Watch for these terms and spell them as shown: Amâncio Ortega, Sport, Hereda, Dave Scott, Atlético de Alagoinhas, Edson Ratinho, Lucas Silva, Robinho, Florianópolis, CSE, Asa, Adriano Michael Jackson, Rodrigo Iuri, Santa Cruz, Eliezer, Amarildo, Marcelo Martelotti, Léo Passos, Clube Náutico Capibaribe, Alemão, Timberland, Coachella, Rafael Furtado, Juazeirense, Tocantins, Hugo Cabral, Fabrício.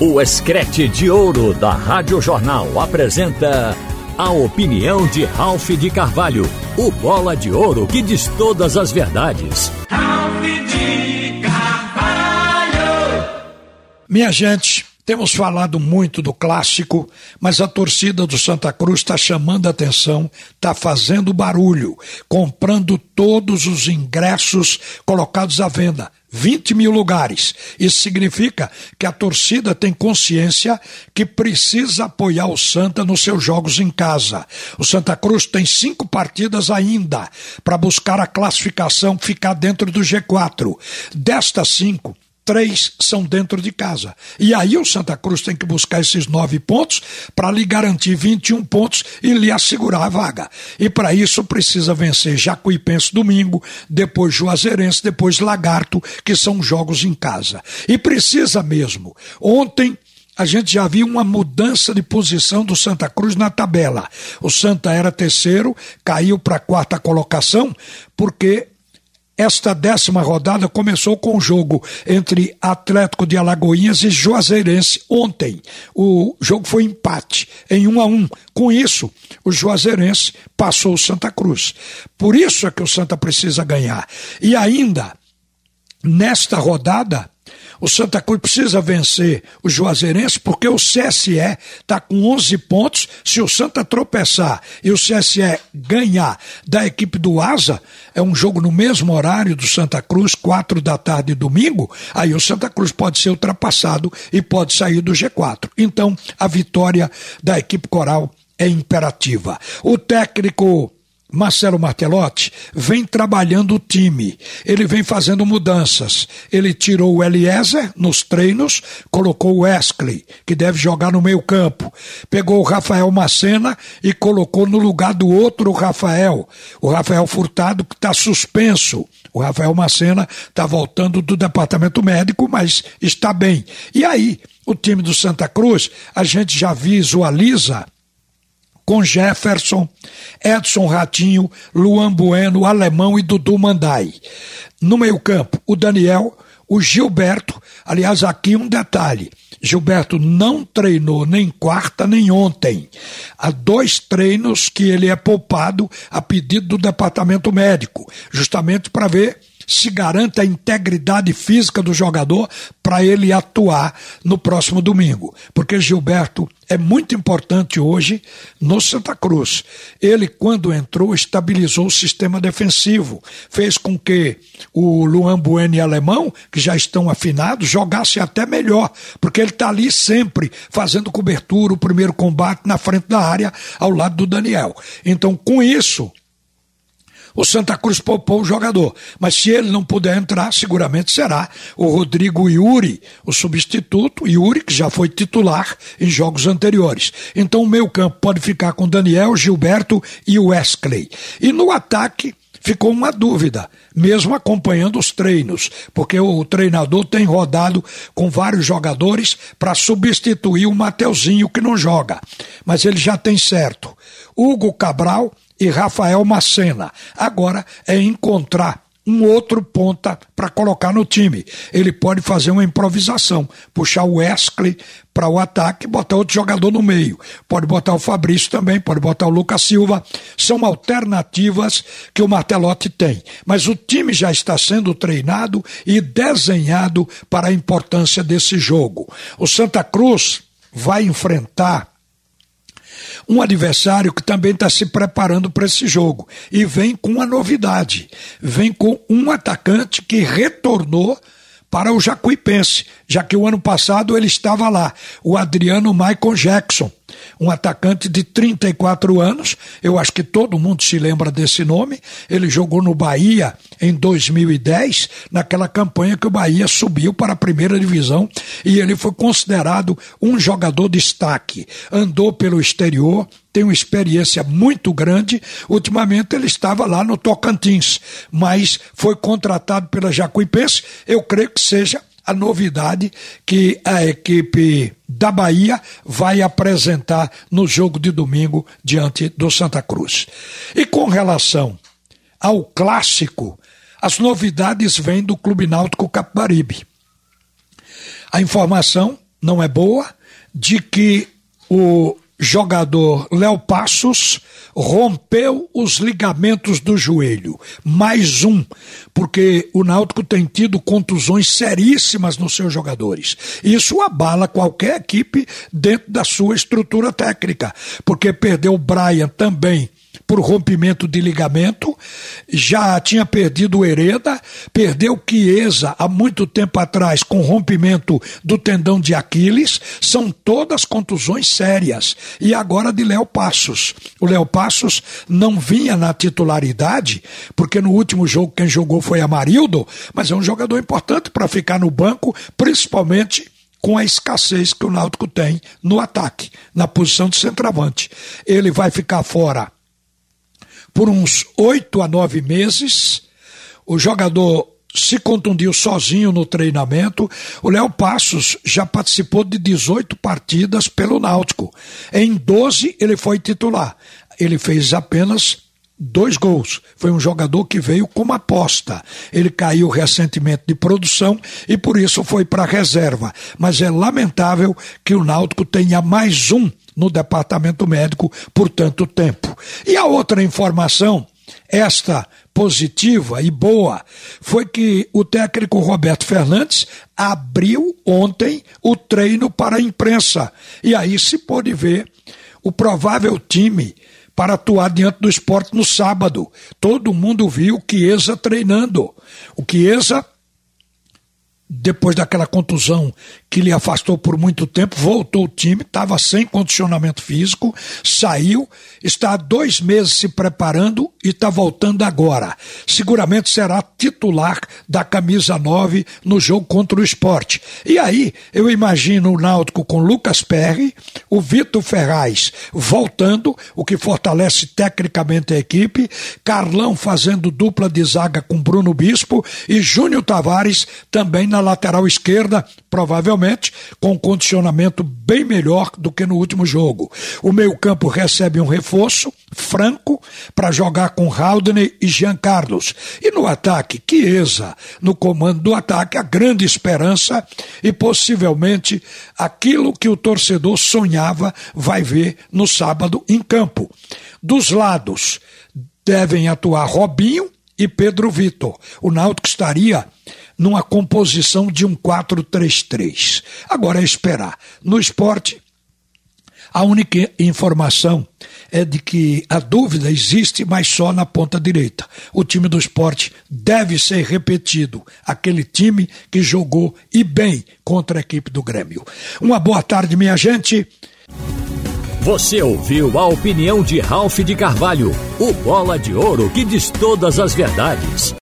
O Escrete de Ouro da Rádio Jornal apresenta a opinião de Ralph de Carvalho, o bola de ouro que diz todas as verdades. Ralph de Carvalho! Minha gente, temos falado muito do clássico, mas a torcida do Santa Cruz está chamando a atenção, está fazendo barulho, comprando todos os ingressos colocados à venda. 20 mil lugares. Isso significa que a torcida tem consciência que precisa apoiar o Santa nos seus jogos em casa. O Santa Cruz tem 5 partidas ainda para buscar a classificação, ficar dentro do G4. Destas 5, 3 são dentro de casa. E aí o Santa Cruz tem que buscar esses 9 pontos para lhe garantir 21 pontos e lhe assegurar a vaga. E para isso precisa vencer Jacuipense domingo, depois Juazeirense, depois Lagarto, que são jogos em casa. E precisa mesmo. Ontem a gente já viu uma mudança de posição do Santa Cruz na tabela. O Santa era terceiro, caiu para a 4ª colocação, porque esta 10ª rodada começou com o jogo entre Atlético de Alagoinhas e Juazeirense ontem. O jogo foi empate em 1-1. Com isso, o Juazeirense passou o Santa Cruz. Por isso é que o Santa precisa ganhar. E ainda, nesta rodada, o Santa Cruz precisa vencer o Juazeirense porque o CSE está com 11 pontos. Se o Santa tropeçar e o CSE ganhar da equipe do Asa, é um jogo no mesmo horário do Santa Cruz, 4 da tarde domingo, aí o Santa Cruz pode ser ultrapassado e pode sair do G4. Então, a vitória da equipe coral é imperativa. O técnico Marcelo Martelotti vem trabalhando o time, ele vem fazendo mudanças, ele tirou o Eliezer nos treinos, colocou o Wesley, que deve jogar no meio campo, pegou o Rafael Macena e colocou no lugar do outro Rafael, o Rafael Furtado, que está suspenso. O Rafael Macena está voltando do departamento médico, mas está bem. E aí, o time do Santa Cruz, a gente já visualiza com Jefferson, Edson Ratinho, Luan Bueno, Alemão e Dudu Mandai. No meio-campo, o Daniel, o Gilberto. Aliás, aqui um detalhe: Gilberto não treinou nem quarta nem ontem. Há 2 treinos que ele é poupado a pedido do departamento médico, justamente para ver se garanta a integridade física do jogador para ele atuar no próximo domingo. Porque Gilberto é muito importante hoje no Santa Cruz. Ele, quando entrou, estabilizou o sistema defensivo, fez com que o Luan Bueno e Alemão, que já estão afinados, jogassem até melhor, porque ele está ali sempre fazendo cobertura, o primeiro combate na frente da área, ao lado do Daniel. Então, com isso, o Santa Cruz poupou o jogador, mas se ele não puder entrar, seguramente será o Rodrigo Iuri, o substituto Iuri, que já foi titular em jogos anteriores. Então o meio-campo pode ficar com Daniel, Gilberto e Wesley. E no ataque ficou uma dúvida, mesmo acompanhando os treinos, porque o treinador tem rodado com vários jogadores para substituir o Mateuzinho, que não joga, mas ele já tem certo. Hugo Cabral e Rafael Macena. Agora é encontrar um outro ponta para colocar no time. Ele pode fazer uma improvisação, puxar o Wesley para o ataque e botar outro jogador no meio. Pode botar o Fabrício também, pode botar o Lucas Silva. São alternativas que o Martelotti tem. Mas o time já está sendo treinado e desenhado para a importância desse jogo. O Santa Cruz vai enfrentar um adversário que também está se preparando para esse jogo e vem com uma novidade, vem com um atacante que retornou para o Jacuipense, já que o ano passado ele estava lá, o Adriano Michael Jackson, um atacante de 34 anos, eu acho que todo mundo se lembra desse nome. Ele jogou no Bahia em 2010, naquela campanha que o Bahia subiu para a primeira divisão, e ele foi considerado um jogador destaque, andou pelo exterior, tem uma experiência muito grande, ultimamente ele estava lá no Tocantins, mas foi contratado pela Jacuipense. Eu creio que seja a novidade que a equipe da Bahia vai apresentar no jogo de domingo diante do Santa Cruz. E com relação ao clássico, as novidades vêm do Clube Náutico Capibaribe. A informação não é boa, de que o jogador Léo Passos rompeu os ligamentos do joelho. Mais um, porque o Náutico tem tido contusões seríssimas nos seus jogadores. Isso abala qualquer equipe dentro da sua estrutura técnica, porque perdeu o Brian também por rompimento de ligamento, já tinha perdido o Hereda, perdeu Kieza há muito tempo atrás com rompimento do tendão de Aquiles. São todas contusões sérias. E agora de Léo Passos. O Léo Passos não vinha na titularidade, porque no último jogo quem jogou foi Amarildo, mas é um jogador importante para ficar no banco, principalmente com a escassez que o Náutico tem no ataque, na posição de centroavante. Ele vai ficar fora por uns 8 a 9 meses, o jogador se contundiu sozinho no treinamento. O Léo Passos já participou de 18 partidas pelo Náutico. Em 12 ele foi titular. Ele fez apenas 2 gols. Foi um jogador que veio com uma aposta. Ele caiu recentemente de produção e por isso foi para a reserva. Mas é lamentável que o Náutico tenha mais um no departamento médico por tanto tempo. E a outra informação, esta positiva e boa, foi que o técnico Roberto Fernandes abriu ontem o treino para a imprensa. E aí se pôde ver o provável time para atuar diante do Sport no sábado. Todo mundo viu o Kieza treinando. O Kieza, depois daquela contusão que lhe afastou por muito tempo, voltou o time, estava sem condicionamento físico, saiu, está há 2 meses se preparando e está voltando agora. Seguramente será titular da camisa 9 no jogo contra o Sport. E aí, eu imagino o Náutico com Lucas Perry, o Vitor Ferraz voltando, o que fortalece tecnicamente a equipe, Carlão fazendo dupla de zaga com Bruno Bispo e Júnior Tavares também na lateral esquerda, provavelmente com condicionamento bem melhor do que no último jogo. O meio-campo recebe um reforço, Franco, para jogar com Haldane e Jean Carlos. E no ataque, Kieza, no comando do ataque, a grande esperança e possivelmente aquilo que o torcedor sonhava vai ver no sábado em campo. Dos lados, devem atuar Robinho e Pedro Vitor. O Náutico estaria numa composição de um 4-3-3. Agora é esperar. No Esporte, a única informação é de que a dúvida existe, mas só na ponta direita. O time do Sport deve ser repetido, aquele time que jogou e bem contra a equipe do Grêmio. Uma boa tarde, minha gente. Você ouviu a opinião de Ralph de Carvalho, o bola de ouro que diz todas as verdades.